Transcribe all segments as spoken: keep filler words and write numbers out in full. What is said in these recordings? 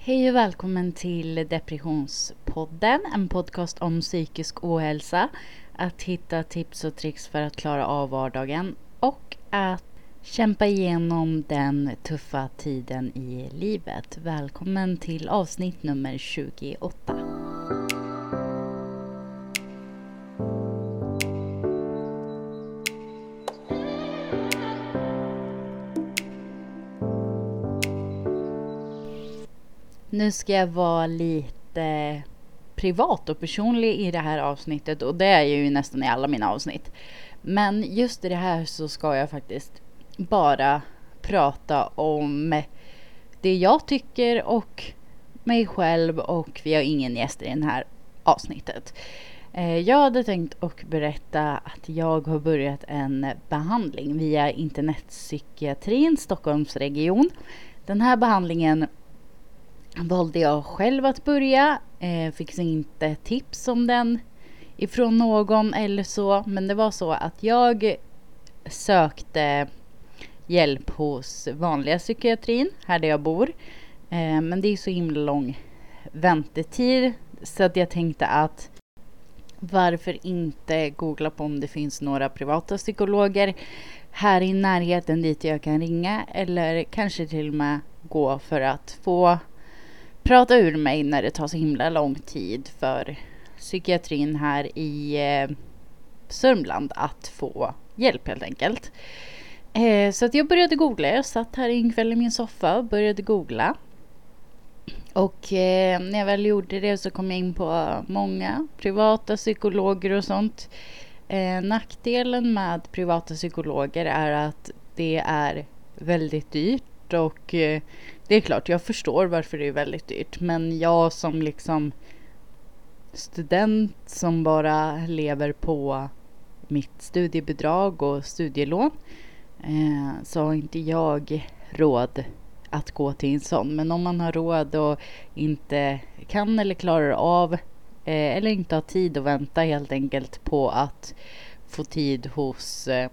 Hej och välkommen till Depressionspodden, en podcast om psykisk ohälsa. Att hitta tips och tricks för att klara av vardagen och att kämpa igenom den tuffa tiden i livet. Välkommen till avsnitt nummer tjugoåtta. Nu ska jag vara lite privat och personlig i det här avsnittet, och det är ju nästan i alla mina avsnitt. Men just i det här så ska jag faktiskt bara prata om det jag tycker och mig själv, och vi har ingen gäst i det här avsnittet. Jag hade tänkt att berätta att jag har börjat en behandling via Internetpsykiatrin, Stockholms region. Den här behandlingen valde jag själv att börja, eh, fick inte tips om den ifrån någon eller så, men det var så att jag sökte hjälp hos vanliga psykiatrin här där jag bor, eh, men det är så himla lång väntetid, så att jag tänkte att varför inte googla på om det finns några privata psykologer här i närheten dit jag kan ringa, eller kanske till och med gå för att få prata ur mig när det tar så himla lång tid för psykiatrin här i eh, Sörmland att få hjälp helt enkelt. Eh, så att jag började googla. Jag satt här en kväll i min soffa och började googla. Och eh, när jag väl gjorde det så kom jag in på många privata psykologer och sånt. Eh, nackdelen med privata psykologer är att det är väldigt dyrt, och eh, det är klart, jag förstår varför det är väldigt dyrt. Men jag som liksom student som bara lever på mitt studiebidrag och studielån, eh, så har inte jag råd att gå till en sån. Men om man har råd och inte kan eller klarar av eh, eller inte har tid att vänta helt enkelt på att få tid hos eh,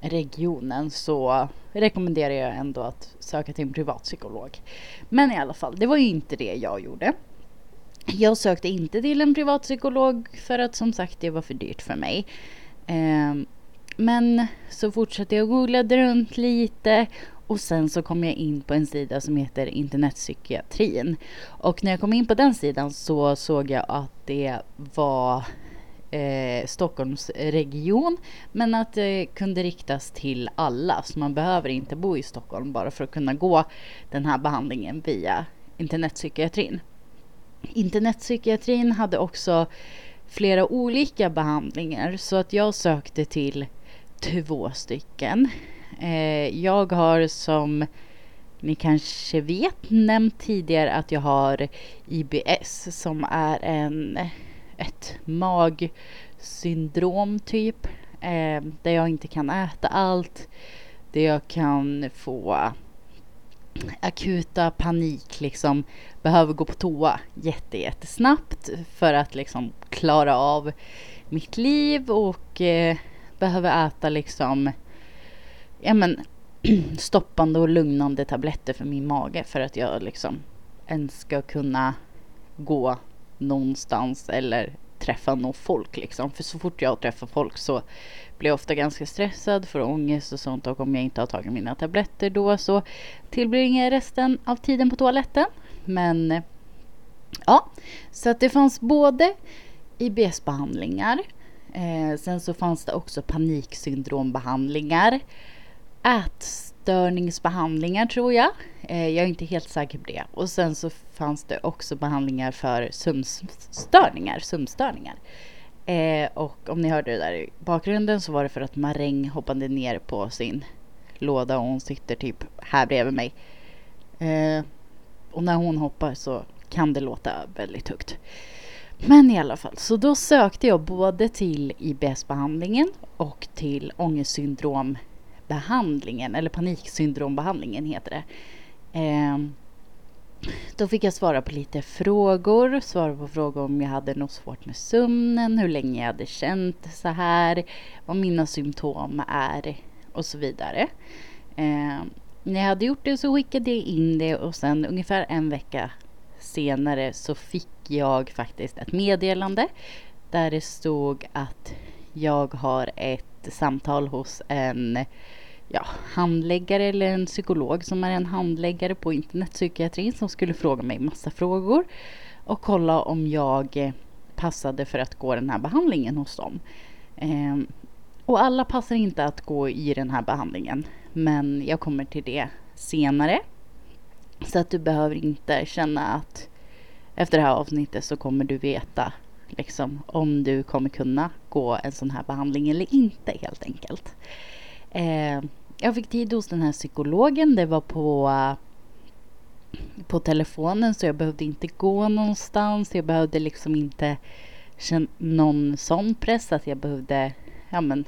regionen, så rekommenderar jag ändå att söka till en privatpsykolog. Men i alla fall, det var ju inte det jag gjorde. Jag sökte inte till en privatpsykolog för att, som sagt, det var för dyrt för mig. Eh, men så fortsatte jag googla runt lite, och sen så kom jag in på en sida som heter Internetpsykiatrin. Och när jag kom in på den sidan så såg jag att det var Eh, Stockholms region, men att det eh, kunde riktas till alla, så man behöver inte bo i Stockholm bara för att kunna gå den här behandlingen via Internetpsykiatrin. Internetpsykiatrin hade också flera olika behandlingar, så att jag sökte till två stycken. Eh, jag har, som ni kanske vet, nämnt tidigare att jag har I B S, som är en ett magsyndrom typ, eh, där jag inte kan äta allt, där jag kan få akuta panik, liksom behöver gå på toa jätte, jättesnabbt för att liksom klara av mitt liv, och eh, behöver äta liksom ja, men, stoppande och lugnande tabletter för min mage för att jag liksom ens ska kunna gå någonstans eller träffa någon folk liksom. För så fort jag träffar folk så blir jag ofta ganska stressad, får ångest och sånt, och om jag inte har tagit mina tabletter då så tillbringar jag resten av tiden på toaletten. Men ja, så att det fanns både I B S-behandlingar, eh, sen så fanns det också paniksyndrombehandlingar, ätstörningsbehandlingar tror jag. Eh, jag är inte helt säker på det. Och sen så fanns det också behandlingar för sömnstörningar. sömnstörningar. Eh, och om ni hörde det där i bakgrunden så var det för att Maräng hoppade ner på sin låda, och hon sitter typ här bredvid mig. Eh, och när hon hoppar så kan det låta väldigt högt. Men i alla fall, så då sökte jag både till I B S-behandlingen och till ångestsyndrom behandlingen, eller paniksyndrombehandlingen heter det. Eh, då fick jag svara på lite frågor, svara på frågor om jag hade något svårt med sömnen, hur länge jag hade känt så här, vad mina symptom är och så vidare. Eh, när jag hade gjort det så skickade jag in det, och sen ungefär en vecka senare så fick jag faktiskt ett meddelande där det stod att jag har ett samtal hos en ja, handläggare eller en psykolog som är en handläggare på internetpsykiatrin som skulle fråga mig massa frågor och kolla om jag passade för att gå den här behandlingen hos dem. Ehm, och alla passar inte att gå i den här behandlingen, men jag kommer till det senare. Så att du behöver inte känna att efter det här avsnittet så kommer du veta liksom, om du kommer kunna gå en sån här behandling eller inte, helt enkelt. Eh, jag fick tid hos den här psykologen. Det var på, på telefonen, så jag behövde inte gå någonstans. Jag behövde liksom inte känna någon sån press att jag behövde ja, men,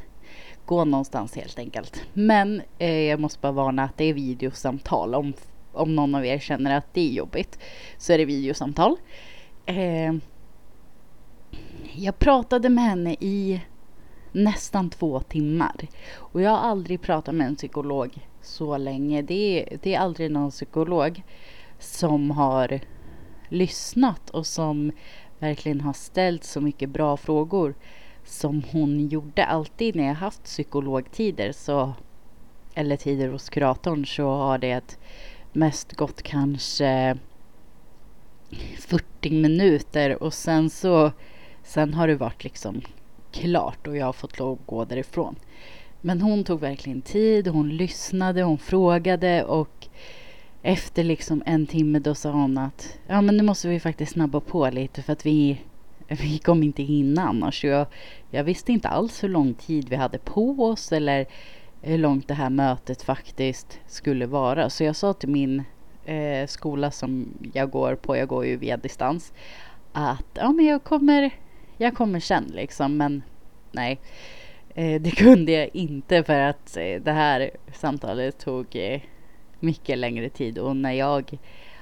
gå någonstans, helt enkelt. Men eh, jag måste bara varna att det är videosamtal. Om Om någon av er känner att det är jobbigt så är det videosamtal. Eh, jag pratade med henne i nästan två timmar. Och jag har aldrig pratat med en psykolog så länge. Det är, det är aldrig någon psykolog som har lyssnat och som verkligen har ställt så mycket bra frågor som hon gjorde. Alltid när jag haft psykologtider så, eller tider hos kuratorn, så har det ett mest gått kanske fyrtio minuter och sen så sen har det varit liksom klart och jag har fått lov att gå därifrån. Men hon tog verkligen tid, hon lyssnade, hon frågade, och efter liksom en timme då sa hon att ja, men nu måste vi faktiskt snabba på lite för att vi vi kom inte hinna annars. Jag, jag visste inte alls hur lång tid vi hade på oss eller hur långt det här mötet faktiskt skulle vara. Så jag sa till min eh, skola som jag går på, jag går ju via distans, att ja, men jag kommer jag kommer sen liksom. Men nej, eh, det kunde jag inte för att eh, det här samtalet tog eh, mycket längre tid. Och när jag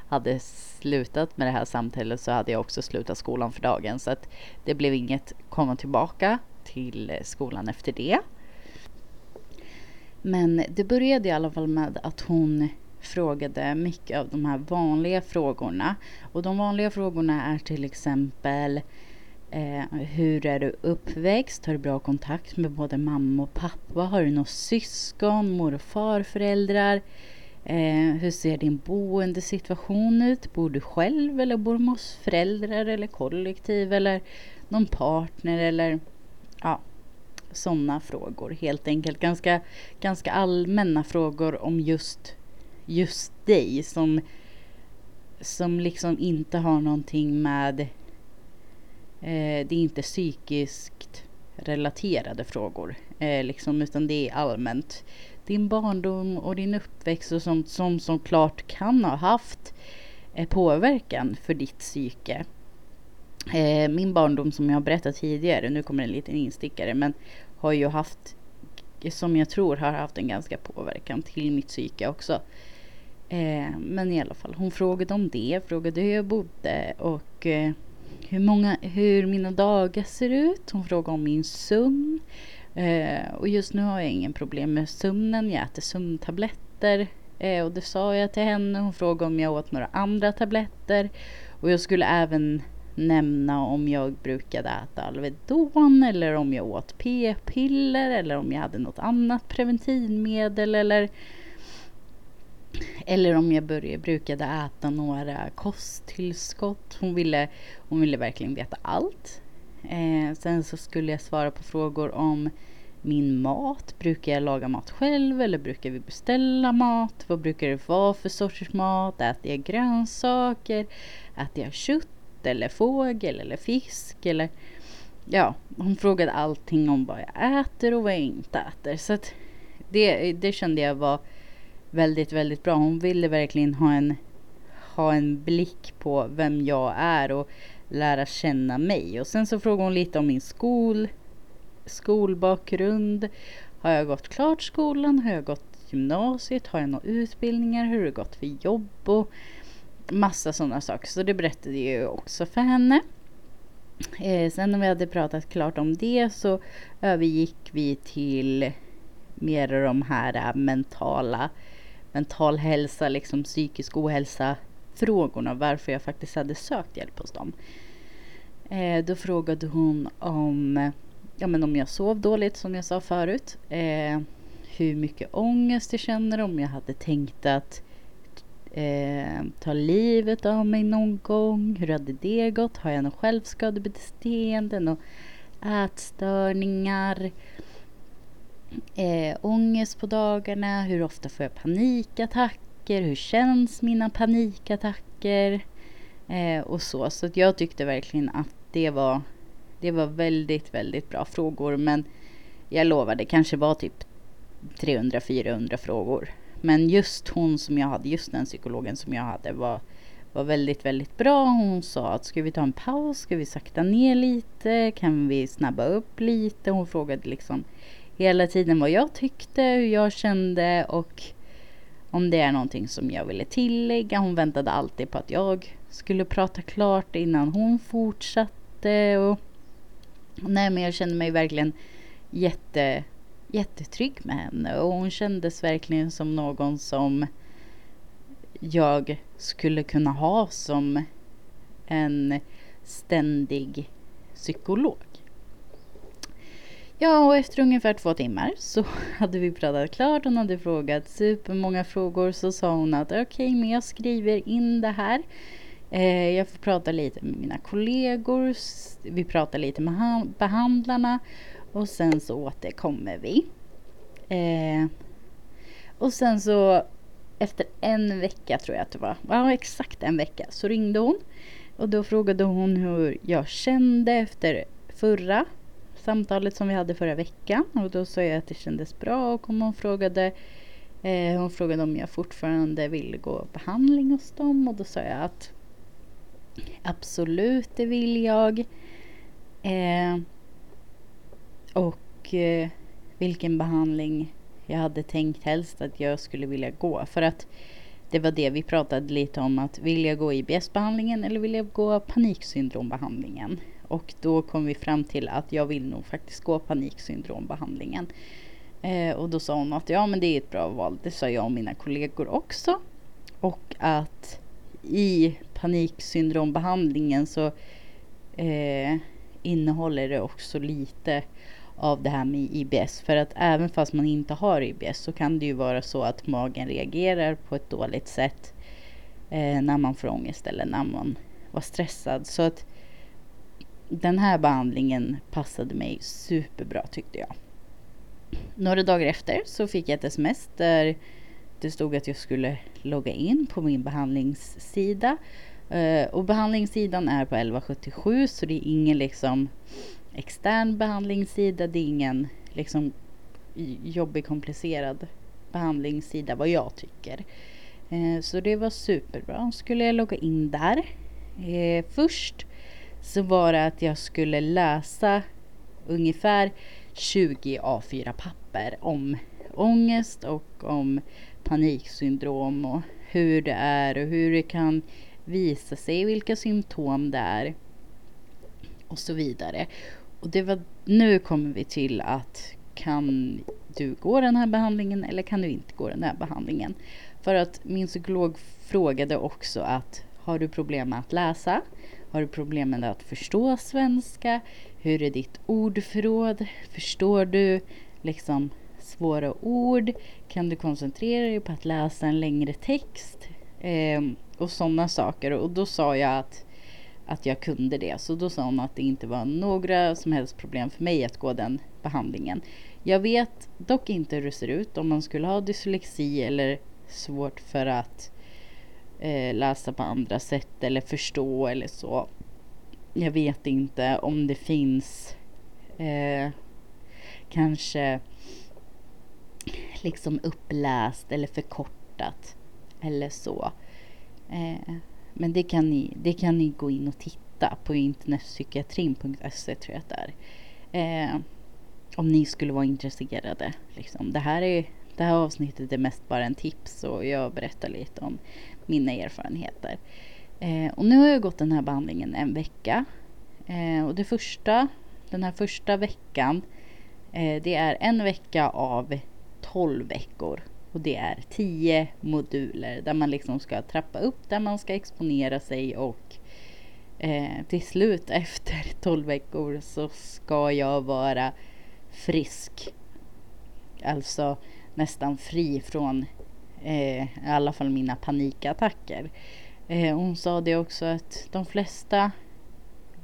hade slutat med det här samtalet så hade jag också slutat skolan för dagen. Så att det blev inget komma tillbaka till skolan efter det. Men det började i alla fall med att hon frågade mycket av de här vanliga frågorna. Och de vanliga frågorna är till exempel eh, hur är du uppväxt? Har du bra kontakt med både mamma och pappa? Har du några syskon, mor och farföräldrar? Eh, hur ser din boendesituation ut? Bor du själv eller bor du hos föräldrar eller kollektiv eller någon partner eller ja. Sådana frågor, helt enkelt ganska, ganska allmänna frågor om just, just dig som, som liksom inte har någonting med eh, det är inte psykiskt relaterade frågor eh, liksom, utan det är allmänt din barndom och din uppväxt och sånt som, som klart kan ha haft eh, påverkan för ditt psyke. Min barndom, som jag har berättat tidigare, nu kommer en liten instickare, men har ju haft, som jag tror har haft en ganska påverkan till mitt psyke också. Men i alla fall, hon frågade om det, frågade hur jag bodde och hur, många, hur mina dagar ser ut. Hon frågade om min sömn, och just nu har jag ingen problem med sömnen, jag äter sömntabletter. Och det sa jag till henne. Hon frågade om jag åt några andra tabletter, och jag skulle även nämna om jag brukade äta Alvedon eller om jag åt p-piller eller om jag hade något annat preventivmedel eller eller om jag började, brukade äta några kosttillskott. Hon ville, hon ville verkligen veta allt. Eh, sen så skulle jag svara på frågor om min mat. Brukar jag laga mat själv eller brukar vi beställa mat? Vad brukar det vara för sorters mat? Äter jag grönsaker? Äter jag kött? Eller fågel eller fisk eller ja, hon frågade allting om vad jag äter och vad jag inte äter. Så att det, det kände jag var väldigt, väldigt bra. Hon ville verkligen ha en, ha en blick på vem jag är och lära känna mig. Och sen så frågade hon lite om min skol, skolbakgrund. Har jag gått klart skolan? Har jag gått gymnasiet? Har jag några utbildningar? Hur har det gått för jobb? Och massa sådana saker. Så det berättade jag också för henne. Eh, sen när vi hade pratat klart om det så övergick vi till mer de här mentala, mental hälsa, liksom psykisk ohälsa frågorna varför jag faktiskt hade sökt hjälp hos dem. Eh, då frågade hon om, ja, men om jag sov dåligt som jag sa förut. Eh, hur mycket ångest jag känner, om jag hade tänkt att eh, ta livet av mig någon gång. Hur hade det gått? Har jag någon självskadebeteende och ätstörningar? Eh, ångest på dagarna, hur ofta får jag panikattacker, hur känns mina panikattacker eh, och så. Så att jag tyckte verkligen att det var, det var väldigt, väldigt bra frågor, men jag lovar, det kanske var typ trehundra till fyrahundra frågor. Men just hon som jag hade, just den psykologen som jag hade var, var väldigt, väldigt bra. Hon sa att ska vi ta en paus, ska vi sakta ner lite, kan vi snabba upp lite. Hon frågade liksom hela tiden vad jag tyckte, hur jag kände och om det är någonting som jag ville tillägga. Hon väntade alltid på att jag skulle prata klart innan hon fortsatte. Och nej, men jag kände mig verkligen jätte, jättetrygg med henne. Och hon kändes verkligen som någon som jag skulle kunna ha som en ständig psykolog. Ja, och efter ungefär två timmar så hade vi pratat klart. Hon hade frågat supermånga frågor, så sa hon att okej, okay, men jag skriver in det här. Eh, jag får prata lite med mina kollegor. Vi pratar lite med han- behandlarna och sen så återkommer vi. Eh, och sen så efter en vecka tror jag att det var, ja, exakt en vecka, så ringde hon. Och då frågade hon hur jag kände efter förra samtalet som vi hade förra veckan, och då sa jag att det kändes bra. Och hon frågade, eh, hon frågade om jag fortfarande ville gå behandling hos dem, och då sa jag att absolut, det vill jag. Eh, och eh, vilken behandling jag hade tänkt helst att jag skulle vilja gå, för att det var det vi pratade lite om, att vill jag gå I B S-behandlingen eller vill jag gå paniksyndrombehandlingen. Och då kom vi fram till att jag vill nog faktiskt gå paniksyndrombehandlingen. Eh, och då sa hon att ja, men det är ett bra val. Det sa jag och mina kollegor också. Och att i paniksyndrombehandlingen så eh, innehåller det också lite av det här med I B S. För att även fast man inte har I B S så kan det ju vara så att magen reagerar på ett dåligt sätt eh, när man får ångest eller när man var stressad. Så att den här behandlingen passade mig superbra, tyckte jag. Några dagar efter så fick jag ett sms där det stod att jag skulle logga in på min behandlingssida. Och behandlingssidan är på elva sjuttiosju, så det är ingen liksom extern behandlingssida. Det är ingen liksom jobbig, komplicerad behandlingssida vad jag tycker. Så det var superbra. Skulle jag logga in där först, så var det att jag skulle läsa ungefär tjugo A fyra papper om ångest och om paniksyndrom och hur det är och hur det kan visa sig, vilka symptom det är och så vidare. Och det var, nu kommer vi till att kan du gå den här behandlingen eller kan du inte gå den här behandlingen? För att min psykolog frågade också att har du problem med att läsa? Har du problem med att förstå svenska? Hur är ditt ordförråd? Förstår du liksom svåra ord? Kan du koncentrera dig på att läsa en längre text? Eh, och sådana saker. Och då sa jag att, att jag kunde det. Så då sa hon att det inte var några som helst problem för mig att gå den behandlingen. Jag vet dock inte hur det ser ut om man skulle ha dyslexi eller svårt för att läsa på andra sätt eller förstå eller så. Jag vet inte om det finns eh, kanske liksom uppläst eller förkortat eller så. Eh, men det kan ni det kan ni gå in och titta på internetpsykiatrin punkt se, tror jag att det är. Eh, om ni skulle vara intresserade. Liksom. Det här är Det här avsnittet är mest bara en tips och jag berättar lite om mina erfarenheter. Eh, och nu har jag gått den här behandlingen en vecka. Eh, och det första, den här första veckan, eh, det är en vecka av tolv veckor. och det är tio moduler där man liksom ska trappa upp, där man ska exponera sig, och eh, till slut efter tolv veckor så ska jag vara frisk. Alltså nästan fri från eh, i alla fall mina panikattacker. Eh, hon sa det också, att de flesta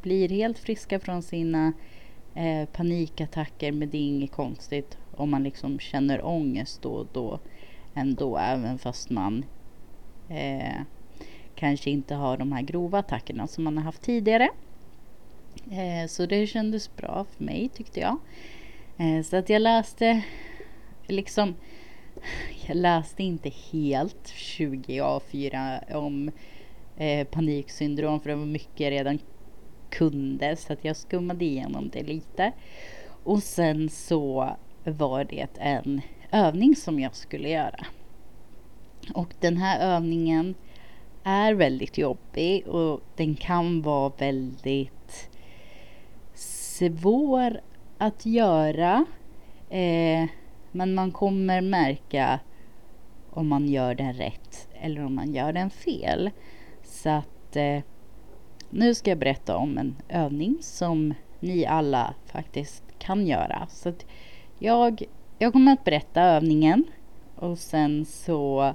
blir helt friska från sina eh, panikattacker, men det är inget konstigt om man liksom känner ångest då och då ändå, även fast man eh, kanske inte har de här grova attackerna som man har haft tidigare. Eh, så det kändes bra för mig, tyckte jag. Eh, så att jag läste liksom jag läste inte helt tjugo A fyra om eh, paniksyndrom, för det var mycket jag redan kunde, så att jag skummade igenom det lite. Och sen så var det en övning som jag skulle göra. Och den här övningen är väldigt jobbig, och den kan vara väldigt svår att göra. Eh, men man kommer märka om man gör den rätt eller om man gör den fel. Så att eh, nu ska jag berätta om en övning som ni alla faktiskt kan göra. Så att Jag, jag kommer att berätta övningen, och sen så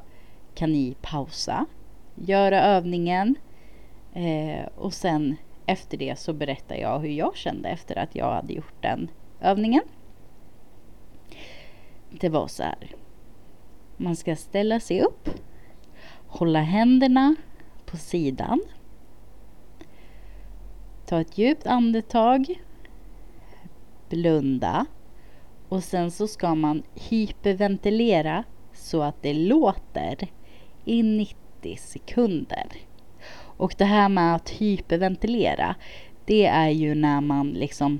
kan ni pausa, göra övningen, eh, och sen efter det så berättar jag hur jag kände efter att jag hade gjort den övningen. Det var så här. Man ska ställa sig upp, hålla händerna på sidan, ta ett djupt andetag, blunda. Och sen så ska man hyperventilera så att det låter i nittio sekunder. Och det här med att hyperventilera, det är ju när man liksom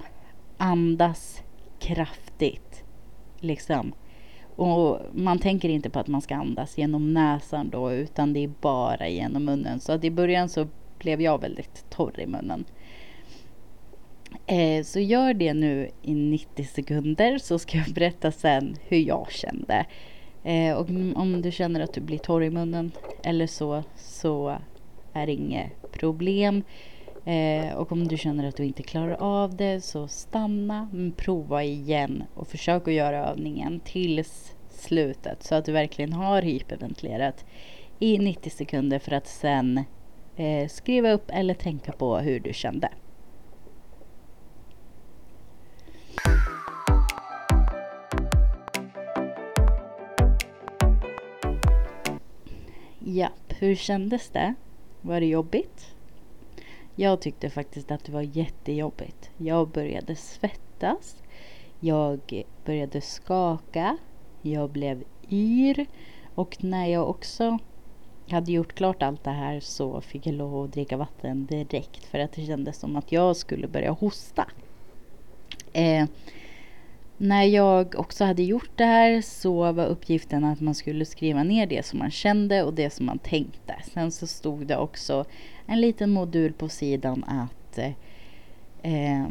andas kraftigt. Liksom. Och man tänker inte på att man ska andas genom näsan då, utan det är bara genom munnen. Så att i början så blev jag väldigt torr i munnen. Så gör det nu i nittio sekunder, så ska jag berätta sen hur jag kände. Och om du känner att du blir torr i munnen eller så, så är det inget problem. Och om du känner att du inte klarar av det, så stanna, men prova igen och försök att göra övningen tills slutet, så att du verkligen har hyperventilerat i nittio sekunder, för att sen skriva upp eller tänka på hur du kände. Japp, hur kändes det? Var det jobbigt? Jag tyckte faktiskt att det var jättejobbigt. Jag började svettas. Jag började skaka. Jag blev yr. Och när jag också hade gjort klart allt det här, så fick jag lov att dricka vatten direkt, för att det kändes som att jag skulle börja hosta. Eh, när jag också hade gjort det här, så var uppgiften att man skulle skriva ner det som man kände och det som man tänkte. Sen så stod det också en liten modul på sidan att eh,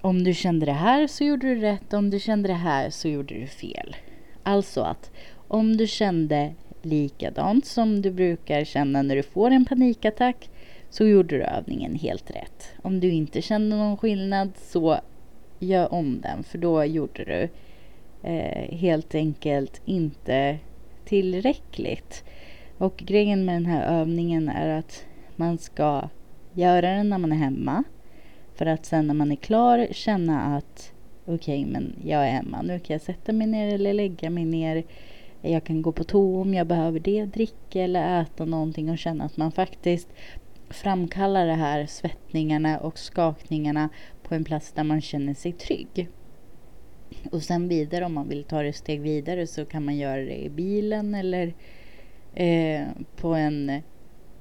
om du kände det här så gjorde du rätt, om du kände det här så gjorde du fel. Alltså att om du kände likadant som du brukar känna när du får en panikattack, så gjorde du övningen helt rätt. Om du inte kände någon skillnad, så gör om den, för då gjorde du eh, helt enkelt inte tillräckligt. Och grejen med den här övningen är att man ska göra den när man är hemma, för att sen när man är klar känna att okej, okay, men jag är hemma, nu kan jag sätta mig ner eller lägga mig ner, jag kan gå på toa om jag behöver det, dricka eller äta någonting, och känna att man faktiskt framkallar det här svettningarna och skakningarna på en plats där man känner sig trygg. Och sen vidare, om man vill ta det steg vidare, så kan man göra det i bilen eller eh, på en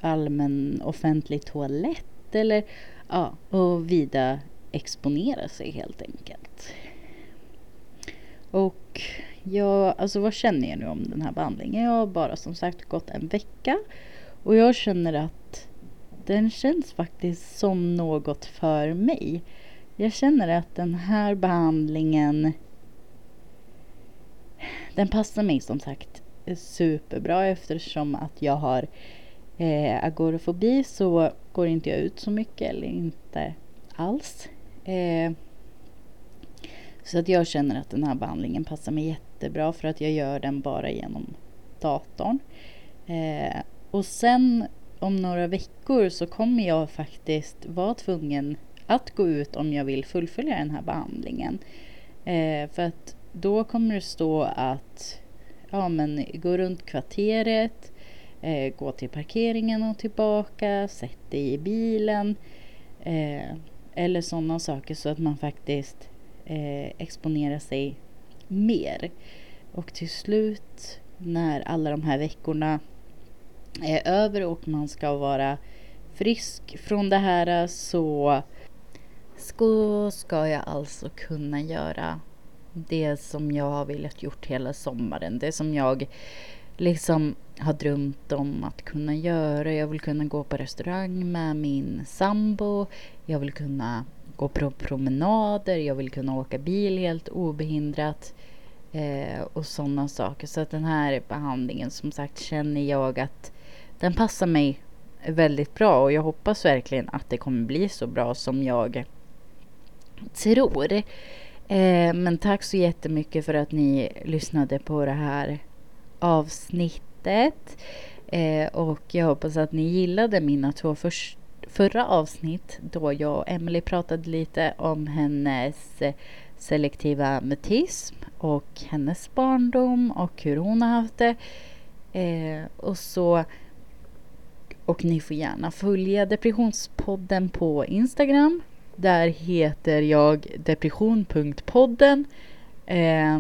allmän offentlig toalett, eller ja, och vida exponera sig helt enkelt. Och jag, alltså vad känner jag nu om den här behandlingen? Jag har bara som sagt gått en vecka, och jag känner att den känns faktiskt som något för mig. Jag känner att den här behandlingen, den passar mig som sagt superbra, eftersom att jag har eh, agorafobi så går inte jag ut så mycket eller inte alls. Eh, så att jag känner att den här behandlingen passar mig jättebra, för att jag gör den bara genom datorn. Eh, och sen om några veckor så kommer jag faktiskt vara tvungen att gå ut om jag vill fullfölja den här behandlingen. Eh, för att då kommer det stå att ja, men gå runt kvarteret, eh, gå till parkeringen och tillbaka, sätt dig i bilen eh, eller sådana saker, så att man faktiskt eh, exponerar sig mer. Och till slut när alla de här veckorna är över och man ska vara frisk från det här, så ska jag alltså kunna göra det som jag har velat gjort hela sommaren. Det som jag liksom har drömt om att kunna göra. Jag vill kunna gå på restaurang med min sambo. Jag vill kunna gå på promenader. Jag vill kunna åka bil helt obehindrat. Eh, och sådana saker. Så att den här behandlingen, som sagt, känner jag att den passar mig väldigt bra. Och jag hoppas verkligen att det kommer bli så bra som jag tror. Eh, men tack så jättemycket för att ni lyssnade på det här avsnittet. Eh, och jag hoppas att ni gillade mina två för- förra avsnitt, då jag och Emily pratade lite om hennes selektiva mutism och hennes barndom och hur hon har haft det. Eh, och så... Och ni får gärna följa Depressionspodden på Instagram. Där heter jag depression punkt podden. Eh,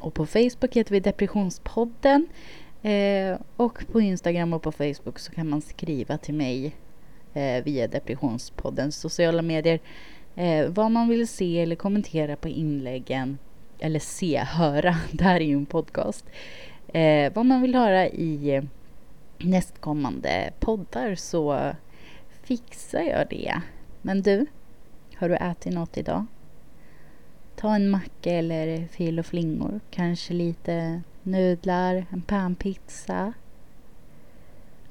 och på Facebook heter vi Depressionspodden. Eh, och på Instagram och på Facebook så kan man skriva till mig eh, via Depressionspoddens sociala medier. Eh, vad man vill se eller kommentera på inläggen. Eller se, höra. Det här är ju en podcast. Eh, vad man vill höra i nästkommande poddar, så fixar jag det. Men du, har du ätit något idag? Ta en macka eller fil och flingor. Kanske lite nudlar, en panpizza.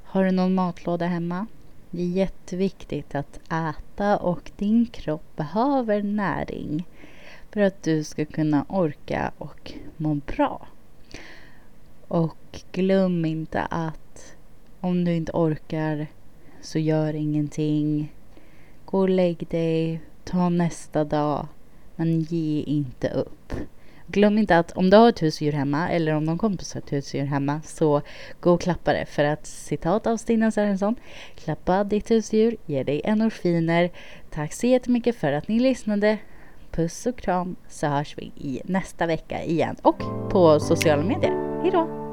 Har du någon matlåda hemma? Det är jätteviktigt att äta, och din kropp behöver näring för att du ska kunna orka och må bra. Och glöm inte att om du inte orkar så gör ingenting. Gå och lägg dig, ta nästa dag, men ge inte upp. Glöm inte att om du har ett husdjur hemma, eller om någon kompis har ett husdjur hemma, så gå och klappa det. För att, citat av Stina Sarensson, klappa ditt husdjur ger dig endorfiner. Tack så jättemycket för att ni lyssnade. Puss och kram, så hörs vi i nästa vecka igen, och på sociala medier. Hejdå!